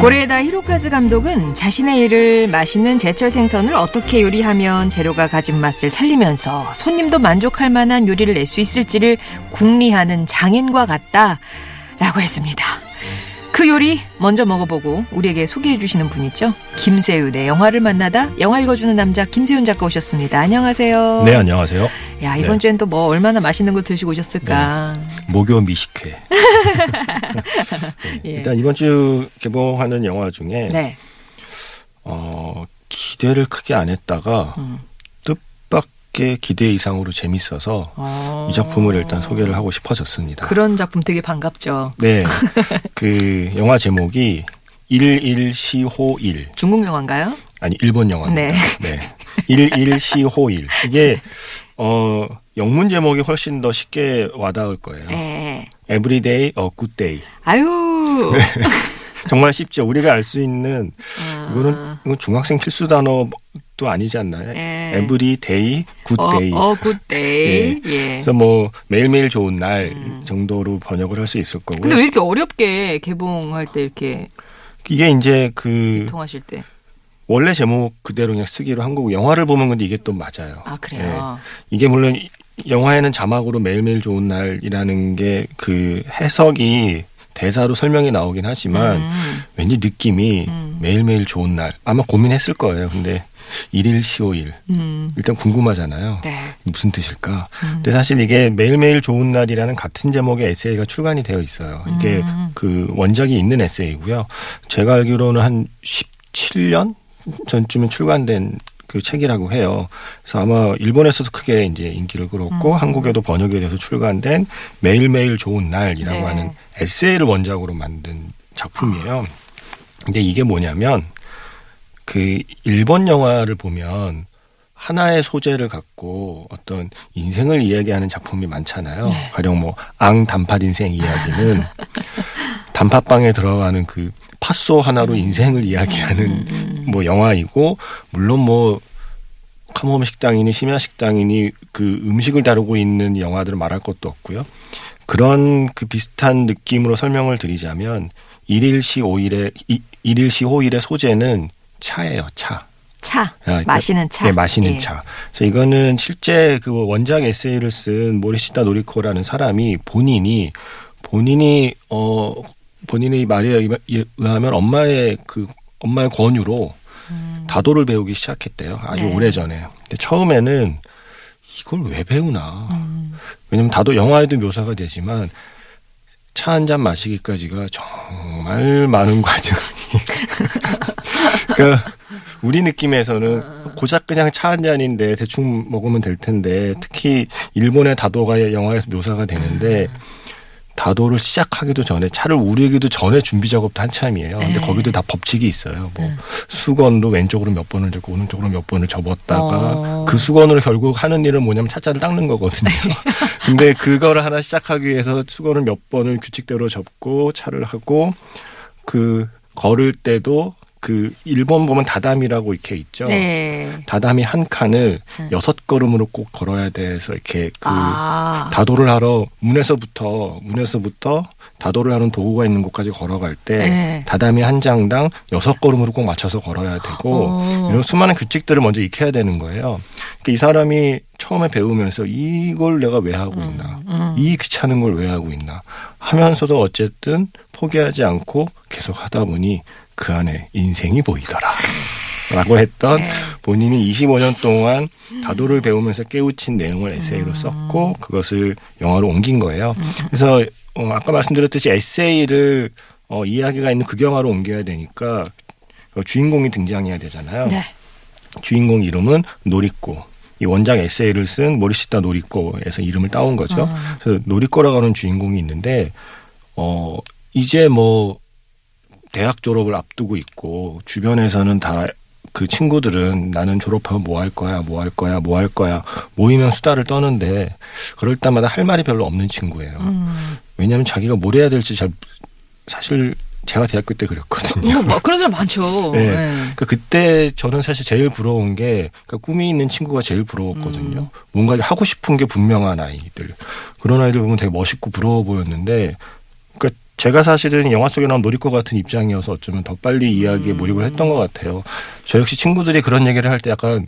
고레다 히로카즈 감독은 자신의 일을 맛있는 제철 생선을 어떻게 요리하면 재료가 가진 맛을 살리면서 손님도 만족할 만한 요리를 낼 수 있을지를 궁리하는 장인과 같다라고 했습니다. 그 요리 먼저 먹어보고 우리에게 소개해 주시는 분 있죠? 김세윤의 영화를 만나다 영화 읽어주는 남자 김세윤 작가 오셨습니다. 안녕하세요. 네, 안녕하세요. 야, 이번 주엔 또 뭐 얼마나 맛있는 거 드시고 오셨을까. 네. 목요 미식회. 네, 일단 이번 주 개봉하는 영화 중에 네. 기대를 크게 안 했다가 뜻밖의 기대 이상으로 재밌어서 이 작품을 일단 소개를 하고 싶어졌습니다. 그런 작품 되게 반갑죠. 네. 그 영화 제목이 일일시호일. 중국 영화인가요? 아니, 일본 영화입니다. 네. 네. 일일시호일. 이게 영문 제목이 훨씬 더 쉽게 와닿을 거예요. 네. 에브리데이 어 굿데이. 아유. 네. 정말 쉽죠. 우리가 알 수 있는 이건 중학생 필수 단어도 아니지 않나요? 에브리데이 굿데이. 어 굿데이. 네. 예. 그래서 뭐 매일매일 좋은 날 정도로 번역을 할 수 있을 거고요. 근데 왜 이렇게 어렵게 개봉할 때 이렇게 이게 이제 그 유통하실 때 원래 제목 그대로 그냥 쓰기로 한 거고 영화를 보면 근데 이게 또 맞아요. 아, 그래요. 네. 이게 물론 영화에는 자막으로 매일매일 좋은 날이라는 게 그 해석이 대사로 설명이 나오긴 하지만 왠지 느낌이 매일매일 좋은 날 아마 고민했을 거예요. 근데 일일시호일 일단 궁금하잖아요. 네. 무슨 뜻일까. 근데 사실 이게 매일매일 좋은 날이라는 같은 제목의 에세이가 출간이 되어 있어요. 이게 그 원작이 있는 에세이고요. 제가 알기로는 한 17년 전쯤에 출간된 그 책이라고 해요. 그래서 아마 일본에서도 크게 이제 인기를 끌었고 한국에도 번역이 돼서 출간된 매일매일 좋은 날이라고 네. 하는 에세이를 원작으로 만든 작품이에요. 근데 이게 뭐냐면 그 일본 영화를 보면 하나의 소재를 갖고 어떤 인생을 이야기하는 작품이 많잖아요. 네. 가령 뭐 앙 단팥 인생 이야기는 단팥빵에 들어가는 그 팥소 하나로 인생을 이야기하는 뭐 영화이고 물론 뭐 카모미 식당이니 심야 식당이니 그 음식을 다루고 있는 영화들을 말할 것도 없고요. 그런 그 비슷한 느낌으로 설명을 드리자면 일일시호일의 소재는 차예요. 차. 그러니까, 마시는 차. 네, 마시는 예. 차. 그래서 이거는 실제 그 원작 에세이를 쓴 모리시타 노리코라는 사람이 본인의 말에 의하면 엄마의 권유로 다도를 배우기 시작했대요. 아주 네. 오래전에. 근데 처음에는 이걸 왜 배우나. 왜냐면 다도 영화에도 묘사가 되지만 차 한 잔 마시기까지가 정말 많은 과정이. 그러니까 우리 느낌에서는 고작 그냥 차 한 잔인데 대충 먹으면 될 텐데 특히 일본의 다도가 영화에서 묘사가 되는데 다도를 시작하기도 전에 차를 우리기도 전에 준비 작업도 한참이에요. 근데 거기도 다 법칙이 있어요. 뭐 수건도 왼쪽으로 몇 번을 들고 오른쪽으로 몇 번을 접었다가 그 수건으로 결국 하는 일은 뭐냐면 차자를 닦는 거거든요. 근데 그거를 하나 시작하기 위해서 수건을 몇 번을 규칙대로 접고 차를 하고 그 걸을 때도 그 일본 보면 다다미라고 이렇게 있죠. 네. 다다미 한 칸을 6걸음으로 꼭 걸어야 돼서 이렇게 그 다도를 하러 문에서부터 다도를 하는 도구가 있는 곳까지 걸어갈 때 네. 다다미 한 장당 6걸음으로 꼭 맞춰서 걸어야 되고 이런 수많은 규칙들을 먼저 익혀야 되는 거예요. 그러니까 이 사람이 처음에 배우면서 이걸 내가 왜 하고 있나 이 귀찮은 걸 왜 하고 있나 하면서도 어쨌든 포기하지 않고 계속 하다 보니 그 안에 인생이 보이더라 라고 했던 본인이 25년 동안 다도를 배우면서 깨우친 내용을 에세이로 썼고 그것을 영화로 옮긴 거예요. 그래서 아까 말씀드렸듯이 에세이를 이야기가 있는 극영화로 옮겨야 되니까 주인공이 등장해야 되잖아요. 네. 주인공 이름은 노리꼬. 이 원작 에세이를 쓴 모리시타 노리꼬에서 이름을 따온 거죠. 그래서 노리꼬라고 하는 주인공이 있는데 이제 뭐 대학 졸업을 앞두고 있고 주변에서는 다 그 친구들은 나는 졸업하면 뭐 할 거야 모이면 수다를 떠는데 그럴 때마다 할 말이 별로 없는 친구예요. 왜냐하면 자기가 뭘 해야 될지 잘 사실 제가 대학교 때 그랬거든요. 그런 사람 많죠. 네. 네. 그러니까 그때 저는 사실 제일 부러운 게 그러니까 꿈이 있는 친구가 제일 부러웠거든요. 뭔가 하고 싶은 게 분명한 아이들. 그런 아이들 보면 되게 멋있고 부러워 보였는데 그러니까 제가 사실은 영화 속에 나온 노리코 같은 입장이어서 어쩌면 더 빨리 이야기에 몰입을 했던 것 같아요. 저 역시 친구들이 그런 얘기를 할 때 약간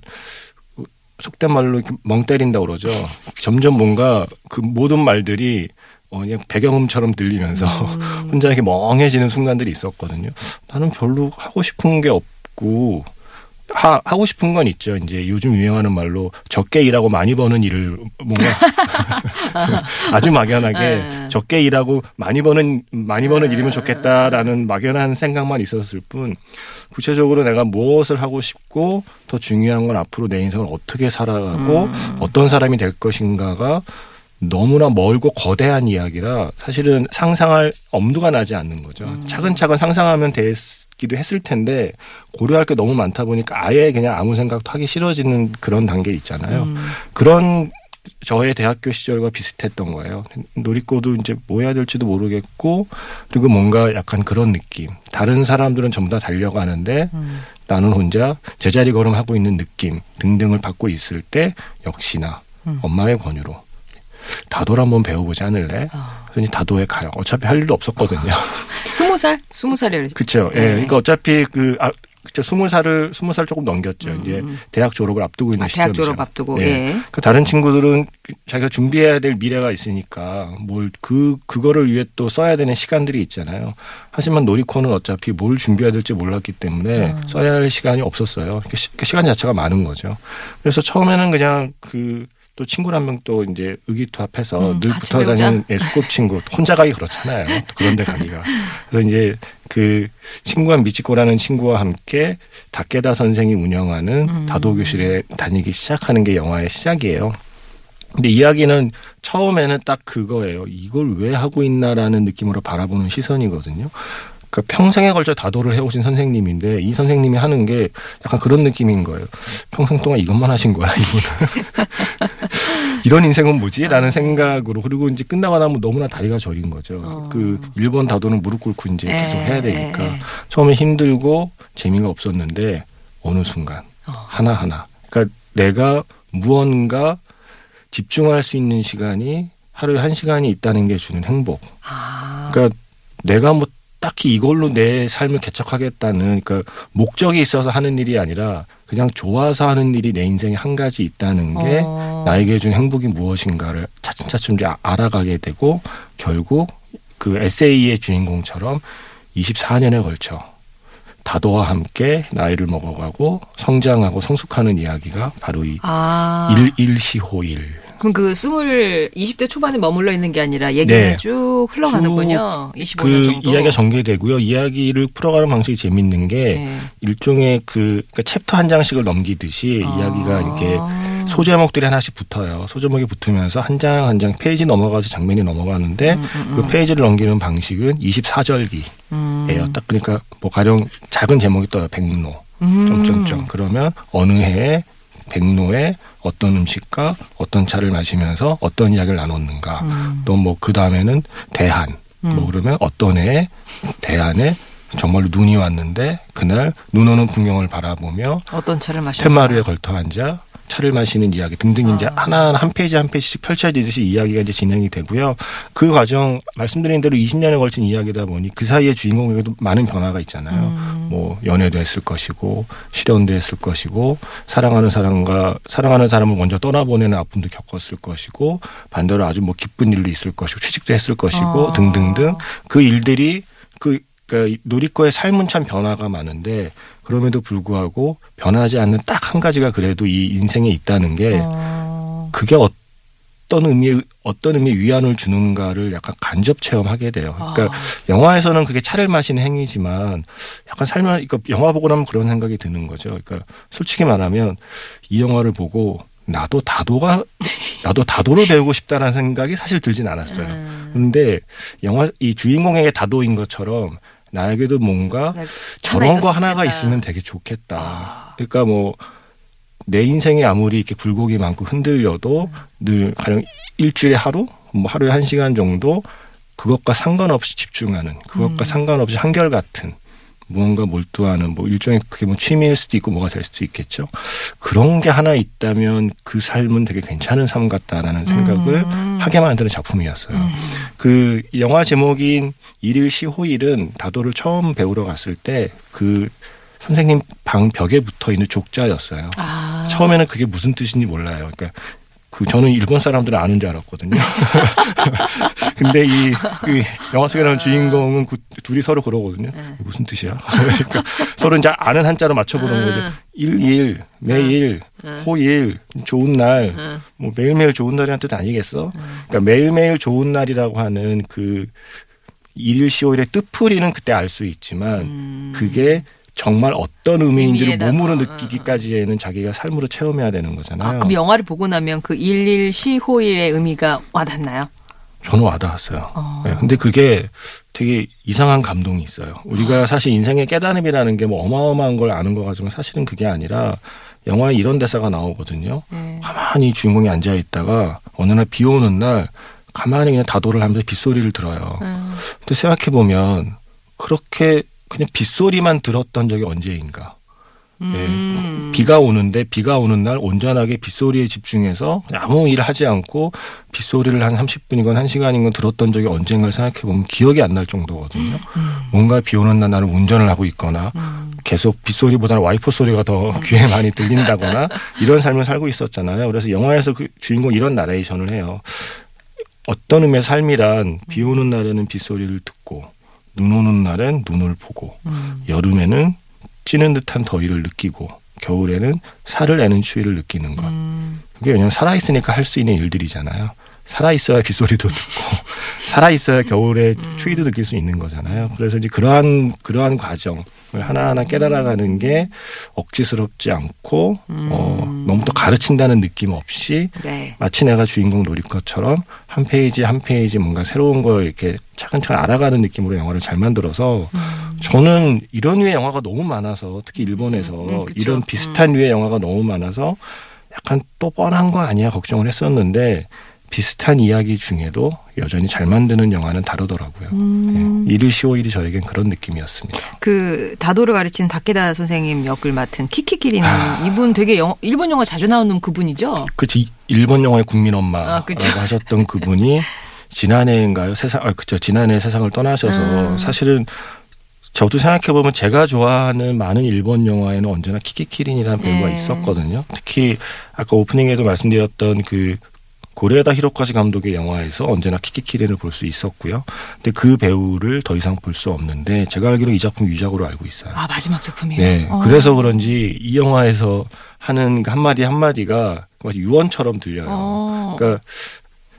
속된 말로 멍 때린다고 그러죠. 점점 뭔가 그 모든 말들이 그냥 배경음처럼 들리면서 혼자 이렇게 멍해지는 순간들이 있었거든요. 나는 별로 하고 싶은 게 없고 하고 싶은 건 있죠. 이제 요즘 유행하는 말로 적게 일하고 많이 버는 일을 뭔가 아주 막연하게 적게 일하고 많이 버는 일이면 좋겠다라는 막연한 생각만 있었을 뿐 구체적으로 내가 무엇을 하고 싶고 더 중요한 건 앞으로 내 인생을 어떻게 살아가고 어떤 사람이 될 것인가가 너무나 멀고 거대한 이야기라 사실은 상상할 엄두가 나지 않는 거죠. 차근차근 상상하면 됐기도 했을 텐데 고려할 게 너무 많다 보니까 아예 그냥 아무 생각도 하기 싫어지는 그런 단계 있잖아요. 그런 저의 대학교 시절과 비슷했던 거예요. 노리꼬도 이제 뭐 해야 될지도 모르겠고 그리고 뭔가 약간 그런 느낌. 다른 사람들은 전부 다 달려가는데 나는 혼자 제자리 걸음하고 있는 느낌 등등을 받고 있을 때 역시나 엄마의 권유로 다도를 한번 배워보지 않을래? 그래서 다도에 가요. 어차피 할 일도 없었거든요. 20살? 20살이에요. 그렇죠. 예. 그러니까 어차피 그쵸, 20살 조금 넘겼죠. 이제 대학 졸업을 앞두고 있는 시점이죠. 대학 졸업 앞두고. 예. 그러니까 다른 친구들은 자기가 준비해야 될 미래가 있으니까 그거를 위해 또 써야 되는 시간들이 있잖아요. 하지만 노리코는 어차피 뭘 준비해야 될지 몰랐기 때문에 써야 할 시간이 없었어요. 그러니까 시간 자체가 많은 거죠. 그래서 처음에는 그냥 또 친구 한 명 또 이제 의기투합해서 늘 붙어 다니는 소꿉친구 혼자 가기 그렇잖아요. 그런데 가기가. 그래서 이제 그 친구한 미치코라는 친구와 함께 다케다 선생이 운영하는 다도 교실에 다니기 시작하는 게 영화의 시작이에요. 근데 이야기는 처음에는 딱 그거예요. 이걸 왜 하고 있나라는 느낌으로 바라보는 시선이거든요. 그러니까 평생에 걸쳐 다도를 해오신 선생님인데 이 선생님이 하는 게 약간 그런 느낌인 거예요. 평생 동안 이것만 하신 거야, 이분은. 이런 인생은 뭐지? 라는 생각으로. 그리고 이제 끝나고 나면 너무나 다리가 저린 거죠. 일본 다도는 무릎 꿇고 이제 계속 해야 되니까. 처음에 힘들고 재미가 없었는데 어느 순간 하나하나. 그러니까 내가 무언가 집중할 수 있는 시간이 하루에 1시간이 있다는 게 주는 행복. 그러니까 내가 뭐 딱히 이걸로 내 삶을 개척하겠다는 그러니까 목적이 있어서 하는 일이 아니라 그냥 좋아서 하는 일이 내 인생에 한 가지 있다는 게 나에게 준 행복이 무엇인가를 차츰차츰 알아가게 되고 결국 그 에세이의 주인공처럼 24년에 걸쳐 다도와 함께 나이를 먹어가고 성장하고 성숙하는 이야기가 바로 이 일일시호일. 그럼 20대 초반에 머물러 있는 게 아니라 얘기는 쭉 흘러가는군요. 25년 정도. 이야기가 전개되고요. 이야기를 풀어가는 방식이 재밌는 게 일종의 그러니까 챕터 한 장씩을 넘기듯이 이야기가 이렇게 소제목들이 하나씩 붙어요. 소제목이 붙으면서 한 장 한 장 페이지 넘어가서 장면이 넘어가는데 그 페이지를 넘기는 방식은 24절기예요. 딱 그러니까 뭐 가령 작은 제목이 떠요. 백로. 점점점. 그러면 어느 해에 백로에 어떤 음식과 어떤 차를 마시면서 어떤 이야기를 나눴는가. 또 뭐 그 다음에는 대한. 뭐 그러면 어떤 해에 대한에 정말로 눈이 왔는데 그날 눈 오는 풍경을 바라보며 어떤 차를 마시는가. 툇마루에 걸터 앉아 차를 마시는 이야기 등등 이제 하나하나 한 페이지 한 페이지씩 펼쳐지듯이 이야기가 이제 진행이 되고요. 그 과정 말씀드린 대로 20년에 걸친 이야기다 보니 그 사이에 주인공에게도 많은 변화가 있잖아요. 뭐 연애도 했을 것이고 실연도 했을 것이고 사랑하는 사람과 사랑하는 사람을 먼저 떠나보내는 아픔도 겪었을 것이고 반대로 아주 뭐 기쁜 일도 있을 것이고 취직도 했을 것이고 등등등 그 일들이 그러니까 누리과의 삶은 참 변화가 많은데 그럼에도 불구하고 변하지 않는 딱 한 가지가 그래도 이 인생에 있다는 게 그게 어떤 의미의 위안을 주는가를 약간 간접 체험하게 돼요. 그러니까 영화에서는 그게 차를 마시는 행위지만 약간 살면 그러니까 영화 보고 나면 그런 생각이 드는 거죠. 그러니까 솔직히 말하면 이 영화를 보고 나도 다도를 배우고 싶다라는 생각이 사실 들진 않았어요. 그런데 영화 이 주인공에게 다도인 것처럼 나에게도 뭔가 저런 하나 거 하나가 있으면 되게 좋겠다. 그러니까 뭐 내 인생이 아무리 이렇게 굴곡이 많고 흔들려도 늘 가령 일주일에 하루, 뭐 하루에 1시간 정도 그것과 상관없이 집중하는, 그것과 상관없이 한결같은 무언가 몰두하는 뭐 일종의 그게 뭐 취미일 수도 있고 뭐가 될 수도 있겠죠. 그런 게 하나 있다면 그 삶은 되게 괜찮은 삶 같다라는 생각을 하게 만드는 작품이었어요. 그 영화 제목인 일일시호일은 다도를 처음 배우러 갔을 때 그 선생님 방 벽에 붙어 있는 족자였어요. 처음에는 그게 무슨 뜻인지 몰라요. 그러니까 저는 일본 사람들은 아는 줄 알았거든요. 근데 그 영화 속에 나온 주인공은 둘이 서로 그러거든요. 무슨 뜻이야? 그러니까 서로 이제 아는 한자로 맞춰보는 거죠. 일일, 매일, 호일, 좋은 날, 뭐 매일매일 좋은 날이란 뜻 아니겠어? 그러니까 매일매일 좋은 날이라고 하는 그 일일시호일의 뜻풀이는 그때 알 수 있지만 그게 정말 어떤 의미인지를 몸으로 느끼기까지는 자기가 삶으로 체험해야 되는 거잖아요. 그럼 영화를 보고 나면 그 일일시호일의 의미가 와닿나요? 저는 와닿았어요. 네, 근데 그게 되게 이상한 감동이 있어요. 우리가 사실 인생의 깨달음이라는 게 뭐 어마어마한 걸 아는 것 같지만 사실은 그게 아니라 영화에 이런 대사가 나오거든요. 가만히 주인공이 앉아있다가 어느 날 비 오는 날 가만히 그냥 다도를 하면서 빗소리를 들어요. 근데 생각해보면 그렇게 그냥 빗소리만 들었던 적이 언제인가. 네. 비가 오는 날 온전하게 빗소리에 집중해서 아무 일을 하지 않고 빗소리를 한 30분이건 1시간이건 들었던 적이 언젠가를 생각해보면 기억이 안 날 정도거든요. 뭔가 비 오는 날 나는 운전을 하고 있거나 계속 빗소리보다는 와이프 소리가 더 귀에 많이 들린다거나 이런 삶을 살고 있었잖아요. 그래서 영화에서 그 주인공 이런 나레이션을 해요. 어떤 의미의 삶이란 비 오는 날에는 빗소리를 듣고 눈 오는 날엔 눈을 보고 여름에는 찌는 듯한 더위를 느끼고 겨울에는 살을 애는 추위를 느끼는 것. 그게 왜냐하면 살아있으니까 할 수 있는 일들이잖아요. 살아있어야 빗소리도 듣고 살아있어야 겨울에 추위도 느낄 수 있는 거잖아요. 그래서 이제 그러한 과정을 하나하나 깨달아가는 게 억지스럽지 않고 너무 또 가르친다는 느낌 없이 마치 내가 주인공 노릴 것처럼 한 페이지 한 페이지 뭔가 새로운 걸 이렇게 차근차근 알아가는 느낌으로 영화를 잘 만들어서 저는 이런 류의 영화가 너무 많아서 특히 일본에서 이런 비슷한 류의 영화가 너무 많아서 약간 또 뻔한 거 아니야 걱정을 했었는데 비슷한 이야기 중에도 여전히 잘 만드는 영화는 다르더라고요. 네. 일일시호일이 저에겐 그런 느낌이었습니다. 그 다도를 가르친 다케다 선생님 역을 맡은 키키키린 이분 되게 일본 영화 자주 나오는 그분이죠? 그렇죠. 일본 영화의 국민 엄마라고 하셨던 그분이 지난해인가요? 지난해 세상을 떠나셔서 사실은 저도 생각해보면 제가 좋아하는 많은 일본 영화에는 언제나 키키키린이라는 배우가 있었거든요. 특히 아까 오프닝에도 말씀드렸던 그 고레다 히로카즈 감독의 영화에서 언제나 키키키린을 볼 수 있었고요. 근데 그 배우를 더 이상 볼 수 없는데 제가 알기로 이 작품 유작으로 알고 있어요. 마지막 작품이에요? 네. 그래서 그런지 이 영화에서 하는 한마디 한마디가 유언처럼 들려요. 그러니까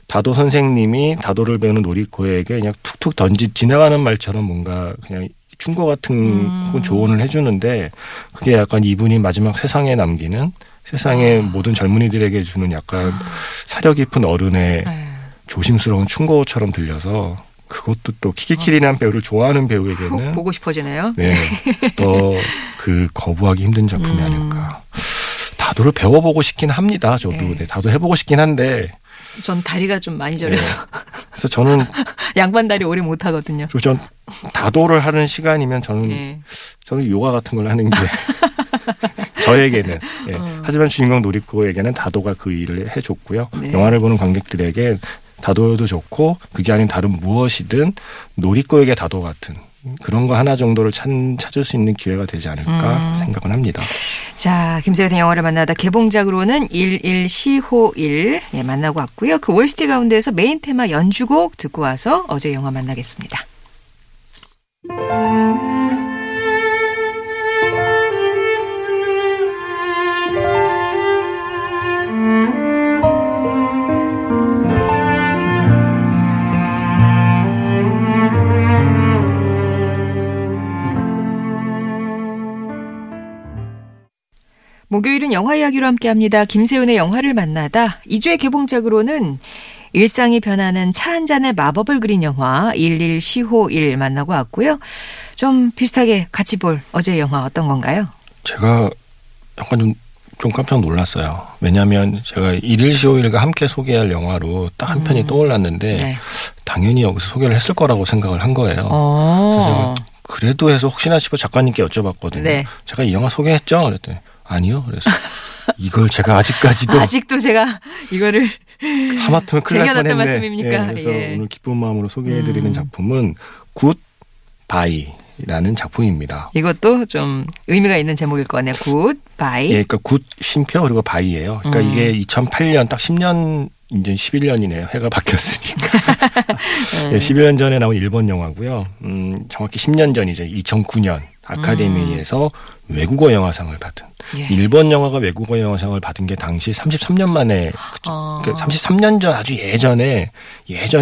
다도 선생님이 다도를 배우는 노리코에게 그냥 툭툭 지나가는 말처럼 뭔가 그냥 충고 같은 조언을 해주는데 그게 약간 이분이 마지막 세상에 남기는 세상의 모든 젊은이들에게 주는 약간 사려 깊은 어른의 조심스러운 충고처럼 들려서 그것도 또 키키키린이라는 배우를 좋아하는 배우에게는 보고 싶어지네요. 네, 또 그 거부하기 힘든 작품이 아닐까. 다도를 배워보고 싶긴 합니다. 저도 네, 다도 해보고 싶긴 한데 전 다리가 좀 많이 저려서 그래서 저는 양반 다리 오래 못 하거든요. 전 다도를 하는 시간이면 저는 요가 같은 걸 하는 게 저에게는. 예. 하지만 주인공 노리코에게는 다도가 그 일을 해줬고요. 네. 영화를 보는 관객들에게 다도도 좋고 그게 아닌 다른 무엇이든 노리코에게 다도 같은 그런 거 하나 정도를 찾을 수 있는 기회가 되지 않을까 생각은 합니다. 자, 김세윤의 영화를 만나다 개봉작으로는 일일시호일 만나고 왔고요. 그 OST 가운데에서 메인 테마 연주곡 듣고 와서 어제 영화 만나겠습니다. 목요일은 영화 이야기로 함께합니다. 김세윤의 영화를 만나다. 2주의 개봉작으로는 일상이 변하는 차 한 잔의 마법을 그린 영화 11시호일 만나고 왔고요. 좀 비슷하게 같이 볼 어제 영화 어떤 건가요? 제가 약간 좀 깜짝 놀랐어요. 왜냐하면 제가 일일시호일과 함께 소개할 영화로 딱 한 편이 떠올랐는데 네. 당연히 여기서 소개를 했을 거라고 생각을 한 거예요. 그래서 그래도 해서 혹시나 싶어 작가님께 여쭤봤거든요. 네. 제가 이 영화 소개했죠? 그랬더니 아니요. 그래서 이걸 제가 아직도 제가 이거를 하마터면 큰일 날 뻔했네. 말씀입니까? 예, 그래서 예. 오늘 기쁜 마음으로 소개해드리는 작품은 굿 바이. 라는 작품입니다. 이것도 좀 의미가 있는 제목일 거네요. 굿 바이. 예, 그러니까 굿 쉼표 그리고 바이예요. 그러니까 이게 2008년 딱 10년 이제 11년이네요. 해가 바뀌었으니까. 예, 11년 전에 나온 일본 영화고요. 정확히 10년 전이죠. 2009년 아카데미에서 외국어 영화상을 받은. 예. 일본 영화가 외국어 영화상을 받은 게 당시 33년 만에 33년 전 아주 예전에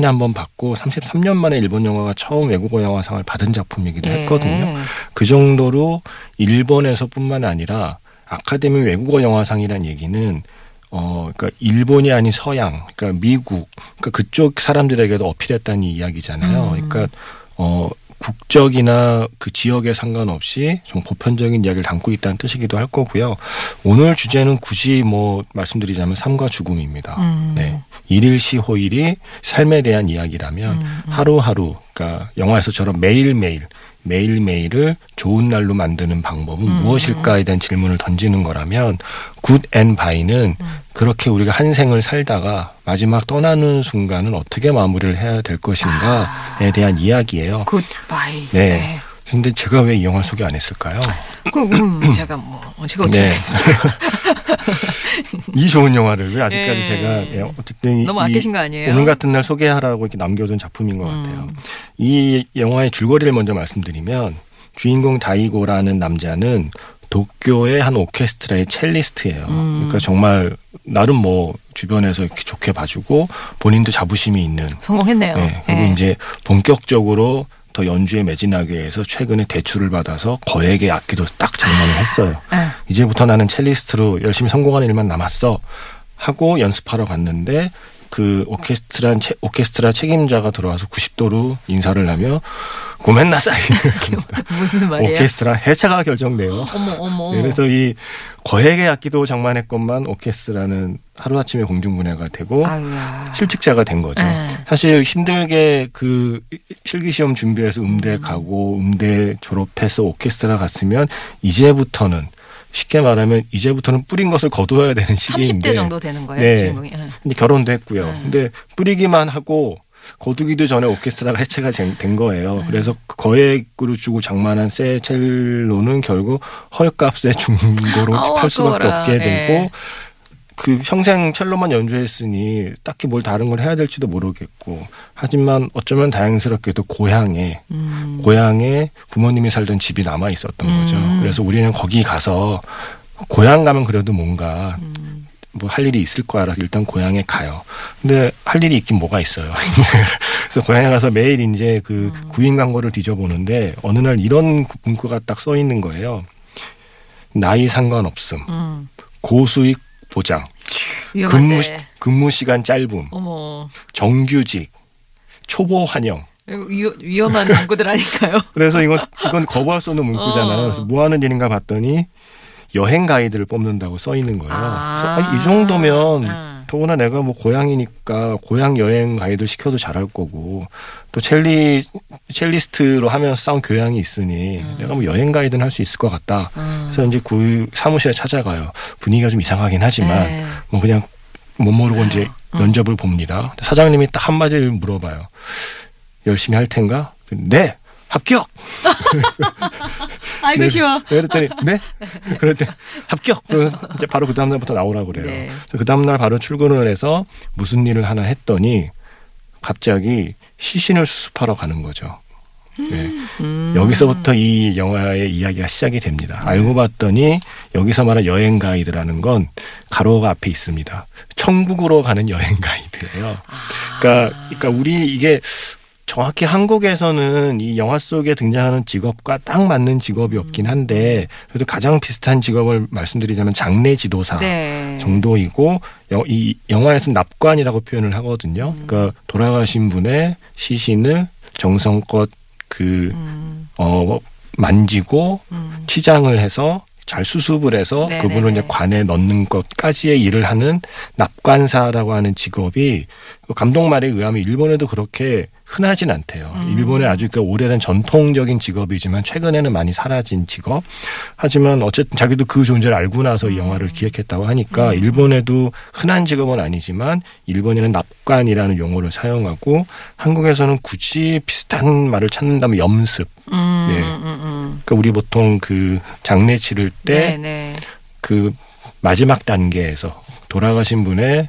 한번 받고 33년 만에 일본 영화가 처음 외국어 영화상을 받은 작품이기도 예. 했거든요. 그 정도로 일본에서뿐만 아니라 아카데미 외국어 영화상이란 얘기는 그러니까 일본이 아닌 서양, 그러니까 미국, 그러니까 그쪽 사람들에게도 어필했다는 이야기잖아요. 그러니까 국적이나 그 지역에 상관없이 좀 보편적인 이야기를 담고 있다는 뜻이기도 할 거고요. 오늘 주제는 굳이 말씀드리자면 삶과 죽음입니다. 네. 일일시호일이 삶에 대한 이야기라면 하루하루, 그러니까 영화에서처럼 매일매일을 좋은 날로 만드는 방법은 무엇일까에 대한 질문을 던지는 거라면 굿 앤 바이는 그렇게 우리가 한 생을 살다가 마지막 떠나는 순간은 어떻게 마무리를 해야 될 것인가에 대한 이야기예요. 굿 바이. 네. 근데 제가 왜 이 영화 소개 안 했을까요? 제가 어떻게 했습니까? 이 좋은 영화를 왜 아직까지 어쨌든 너무 아끼신 거 아니에요? 오늘 같은 날 소개하라고 이렇게 남겨둔 작품인 것 같아요. 이 영화의 줄거리를 먼저 말씀드리면 주인공 다이고라는 남자는 도쿄의 한 오케스트라의 첼리스트예요. 그러니까 정말 나름 주변에서 이렇게 좋게 봐주고 본인도 자부심이 있는 성공했네요. 네. 그리고 이제 본격적으로 더 연주에 매진하기 위해서 최근에 대출을 받아서 거액의 악기도 딱 장만을 했어요. 이제부터 나는 첼리스트로 열심히 성공하는 일만 남았어 하고 연습하러 갔는데 그 오케스트라 책임자가 들어와서 90도로 인사를 하며 고멘나사이 무슨 말이에요? 오케스트라 해체가 결정돼요. 어머. 네, 그래서 이 거액의 악기도 장만했건만 오케스트라는 하루아침에 공중분해가 되고 실직자가 된 거죠. 사실 힘들게 그 실기시험 준비해서 음대 가고 음대 졸업해서 오케스트라 갔으면 이제부터는 쉽게 말하면 이제부터는 뿌린 것을 거두어야 되는 시기인데 30대 정도 되는 거예요. 네. 주인공이. 네. 근데 결혼도 했고요. 네. 근데 뿌리기만 하고 거두기도 전에 오케스트라가 해체가 된 거예요. 네. 그래서 거액으로 주고 장만한 새 첼로는 결국 헐값의 중고로 팔 수밖에 없게 되고 네. 그 평생 첼로만 연주했으니 딱히 뭘 다른 걸 해야 될지도 모르겠고 하지만 어쩌면 다행스럽게도 고향에 부모님이 살던 집이 남아 있었던 거죠. 그래서 우리는 거기 가서 고향 가면 그래도 뭔가 할 일이 있을 거야. 일단 고향에 가요. 근데 할 일이 있긴 뭐가 있어요. 그래서 고향에 가서 매일 이제 그 구인 광고를 뒤져보는데 어느 날 이런 문구가 딱 써 있는 거예요. 나이 상관없음. 고수익 보장, 근무 시간 짧음, 정규직, 초보 환영. 위험한 문구들 아닌가요? 그래서 이건 거부할 수 없는 문구잖아요. 그래서 뭐 하는 일인가 봤더니 여행 가이드를 뽑는다고 써 있는 거예요. 그래서 이 정도면 더구나 내가 고향이니까 고향 여행 가이드 시켜도 잘할 거고 또 첼리스트로 하면서 쌓은 교양이 있으니 내가 여행 가이드는 할 수 있을 것 같다. 그래서 이제 그 사무실에 찾아가요. 분위기가 좀 이상하긴 하지만 그냥 못 모르고 이제 면접을 봅니다. 사장님이 딱 한마디를 물어봐요. 열심히 할 텐가? 네. 합격! 아이고, 쉬워. 그랬더니, 네? 그랬더니, 합격! 이제 바로 그 다음날부터 나오라고 그래요. 네. 그 다음날 바로 출근을 해서 무슨 일을 하나 했더니, 갑자기 시신을 수습하러 가는 거죠. 네. 여기서부터 이 영화의 이야기가 시작이 됩니다. 알고 봤더니, 여기서 말한 여행 가이드라는 건 가로가 앞에 있습니다. 천국으로 가는 여행 가이드예요. 그러니까 우리 이게, 정확히 한국에서는 이 영화 속에 등장하는 직업과 딱 맞는 직업이 없긴 한데 그래도 가장 비슷한 직업을 말씀드리자면 장례 지도사 네. 정도이고 이 영화에서는 납관이라고 표현을 하거든요. 그러니까 돌아가신 분의 시신을 정성껏 만지고 치장을 해서 잘 수습을 해서 네네네. 그분을 이제 관에 넣는 것까지의 일을 하는 납관사라고 하는 직업이 감독 말에 의하면 일본에도 그렇게 흔하진 않대요. 일본의 아주 오래된 전통적인 직업이지만 최근에는 많이 사라진 직업. 하지만 어쨌든 자기도 그 존재를 알고 나서 이 영화를 기획했다고 하니까 일본에도 흔한 직업은 아니지만 일본에는 납관이라는 용어를 사용하고 한국에서는 굳이 비슷한 말을 찾는다면 염습. 예. 그러니까 우리 보통 그 장례 치를 때 그 마지막 단계에서 돌아가신 분의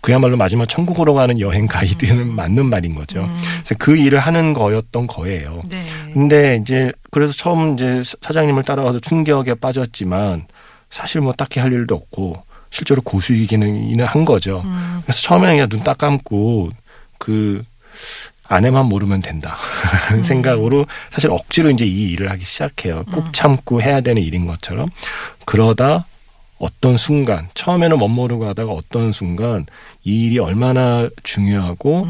그야말로 마지막 천국으로 가는 여행 가이드는 맞는 말인 거죠. 그래서 그 일을 하는 거였던 거예요. 네. 근데 이제 그래서 처음 이제 사장님을 따라가서 충격에 빠졌지만 사실 뭐 딱히 할 일도 없고 실제로 고수이기는 한 거죠. 그래서 처음에는 그냥 눈 딱 감고 그 아내만 모르면 된다. 생각으로 사실 억지로 이제 이 일을 하기 시작해요. 꾹 참고 해야 되는 일인 것처럼. 그러다 어떤 순간, 처음에는 멋모르고 하다가 어떤 순간 이 일이 얼마나 중요하고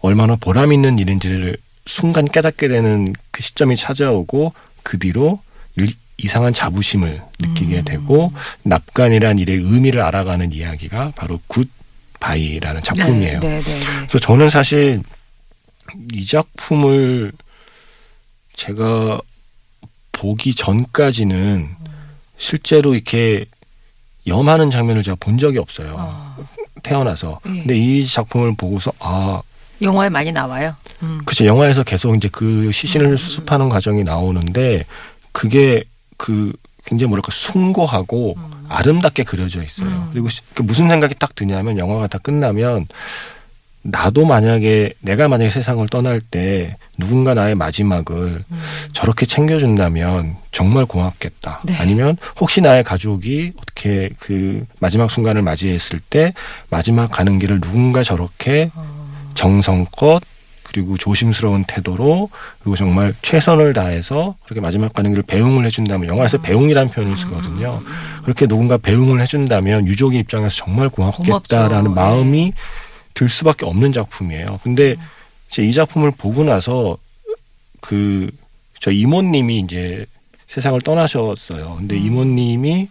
얼마나 보람 있는 일인지를 순간 깨닫게 되는 그 시점이 찾아오고 그 뒤로 이상한 자부심을 느끼게 되고 납관이란 일의 의미를 알아가는 이야기가 바로 굿 바이라는 작품이에요. 네. 그래서 저는 사실 이 작품을 제가 보기 전까지는 실제로 이렇게 염하는 장면을 제가 본 적이 없어요. 태어나서. 예. 근데 이 작품을 보고서 영화에 많이 나와요. 그렇죠. 영화에서 계속 이제 그 시신을 수습하는 과정이 나오는데 그게 그 굉장히 숭고하고 아름답게 그려져 있어요. 그리고 무슨 생각이 딱 드냐면 영화가 다 끝나면 내가 만약에 세상을 떠날 때 누군가 나의 마지막을 저렇게 챙겨준다면 정말 고맙겠다. 네. 아니면 혹시 나의 가족이 어떻게 그 마지막 순간을 맞이했을 때 마지막 가는 길을 누군가 저렇게 정성껏 그리고 조심스러운 태도로 그리고 정말 최선을 다해서 그렇게 마지막 가는 길을 배웅을 해준다면 영화에서 배웅이라는 표현을 쓰거든요. 그렇게 누군가 배웅을 해준다면 유족의 입장에서 정말 고맙겠다라는 마음이 네. 들 수밖에 없는 작품이에요. 근데 제 이 작품을 보고 나서 저 이모님이 이제 세상을 떠나셨어요. 근데 이모님이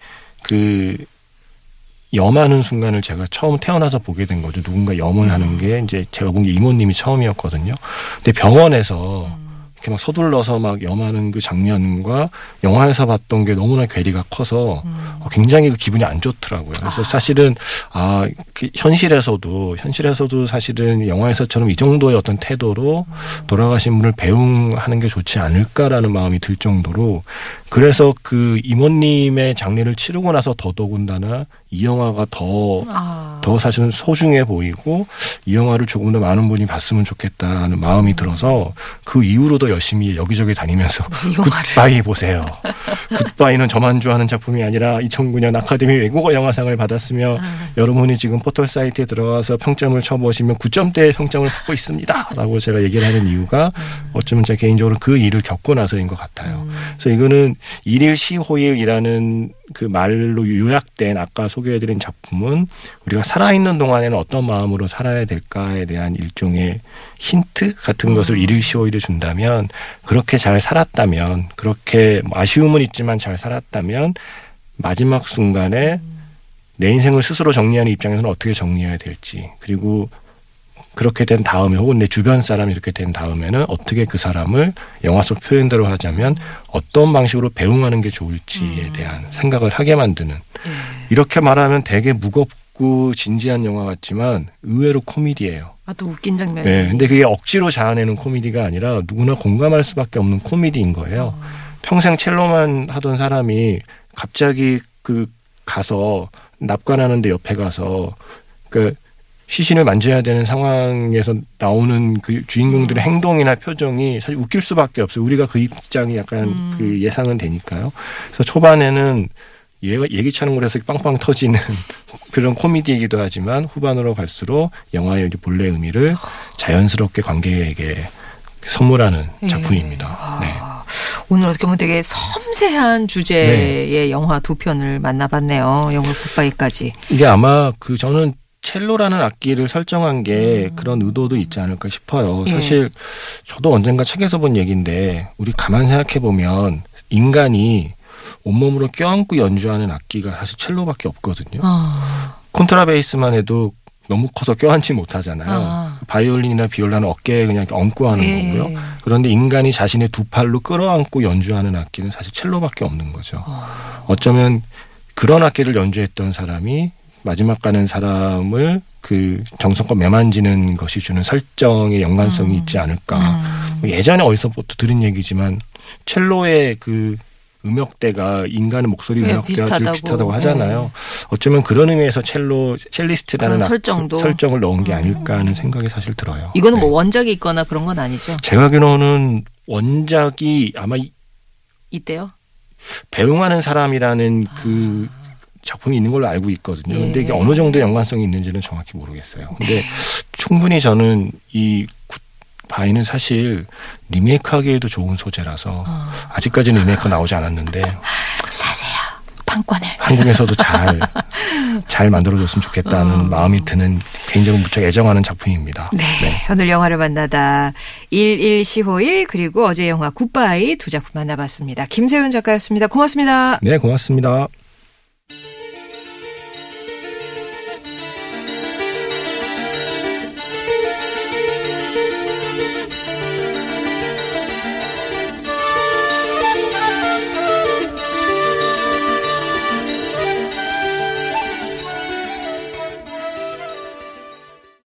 염하는 순간을 제가 처음 태어나서 보게 된 거죠. 누군가 염을 하는 게 이제 제가 본 게 이모님이 처음이었거든요. 근데 병원에서 이렇게 서둘러서 염하는 그 장면과 영화에서 봤던 게 너무나 괴리가 커서 굉장히 기분이 안 좋더라고요. 그래서 사실은 현실에서도 사실은 영화에서처럼 이 정도의 어떤 태도로 돌아가신 분을 배웅하는 게 좋지 않을까라는 마음이 들 정도로 그래서 그 이모님의 장례를 치르고 나서 더더군다나 이 영화가 더 사실은 소중해 보이고 이 영화를 조금 더 많은 분이 봤으면 좋겠다는 마음이 들어서 그 이후로도 열심히 여기저기 다니면서 굿바이 보세요. 굿바이는 저만 좋아하는 작품이 아니라 2009년 아카데미 외국어 영화상을 받았으며 여러분이 지금 포털 사이트에 들어가서 평점을 쳐보시면 9점대의 평점을 받고 있습니다. 라고 제가 얘기를 하는 이유가 어쩌면 제가 개인적으로 그 일을 겪고 나서인 것 같아요. 그래서 이거는 일일시호일이라는 그 말로 요약된 아까 소개해드린 작품은 우리가 살아있는 동안에는 어떤 마음으로 살아야 될까에 대한 일종의 힌트 같은 것을 일일시호일이 준다면 그렇게 잘 살았다면 그렇게 아쉬움은 있지만 잘 살았다면 마지막 순간에 내 인생을 스스로 정리하는 입장에서는 어떻게 정리해야 될지 그리고 그렇게 된 다음에 혹은 내 주변 사람이 이렇게 된 다음에는 어떻게 그 사람을 영화 속 표현대로 하자면 어떤 방식으로 배웅하는 게 좋을지에 대한 생각을 하게 만드는 이렇게 말하면 되게 무겁고 진지한 영화 같지만 의외로 코미디예요. 또 웃긴 장면이. 네, 근데 그게 억지로 자아내는 코미디가 아니라 누구나 공감할 수밖에 없는 코미디인 거예요. 평생 첼로만 하던 사람이 갑자기 가서 납관하는데 옆에 가서 시신을 만져야 되는 상황에서 나오는 그 주인공들의 행동이나 표정이 사실 웃길 수밖에 없어요. 우리가 그 입장이 약간 예상은 되니까요. 그래서 초반에는 예기치 않은 곳에서 빵빵 터지는 그런 코미디이기도 하지만 후반으로 갈수록 영화의 본래 의미를 자연스럽게 관객에게 선물하는 작품입니다. 네. 오늘 어떻게 보면 되게 섬세한 주제의 영화 두 편을 만나봤네요. 영화 굿 바이까지. 이게 아마 저는 첼로라는 악기를 설정한 게 그런 의도도 있지 않을까 싶어요. 사실 저도 언젠가 책에서 본 얘기인데 우리 가만히 생각해보면 인간이 온몸으로 껴안고 연주하는 악기가 사실 첼로밖에 없거든요. 콘트라베이스만 해도 너무 커서 껴안지 못하잖아요. 바이올린이나 비올라는 어깨에 그냥 얹고 하는 거고요. 그런데 인간이 자신의 두 팔로 끌어안고 연주하는 악기는 사실 첼로밖에 없는 거죠. 어쩌면 그런 악기를 연주했던 사람이 마지막 가는 사람을 그 정성껏 매만지는 것이 주는 설정의 연관성이 있지 않을까. 예전에 어디서부터 들은 얘기지만 첼로의 그 음역대가 인간의 목소리 음역대와 제일 비슷하다고 하잖아요. 어쩌면 그런 의미에서 첼리스트라는 설정을 넣은 게 아닐까 하는 생각이 사실 들어요. 이거는 뭐 원작이 있거나 그런 건 아니죠? 제가 알기로는 원작이 아마 이때요? 배웅하는 사람이라는 그 작품이 있는 걸로 알고 있거든요. 근데 이게 어느 정도 연관성이 있는지는 정확히 모르겠어요. 근데 충분히 저는 이 바이는 사실 리메이크하기에도 좋은 소재라서 아직까지는 리메이크 나오지 않았는데 사세요. 판권을. 한국에서도 잘 만들어줬으면 좋겠다는 마음이 드는 개인적으로 무척 애정하는 작품입니다. 네. 오늘 영화를 만나다 일일시호일 그리고 어제 영화 굿바이 두 작품 만나봤습니다. 김세윤 작가였습니다. 고맙습니다. 네. 고맙습니다.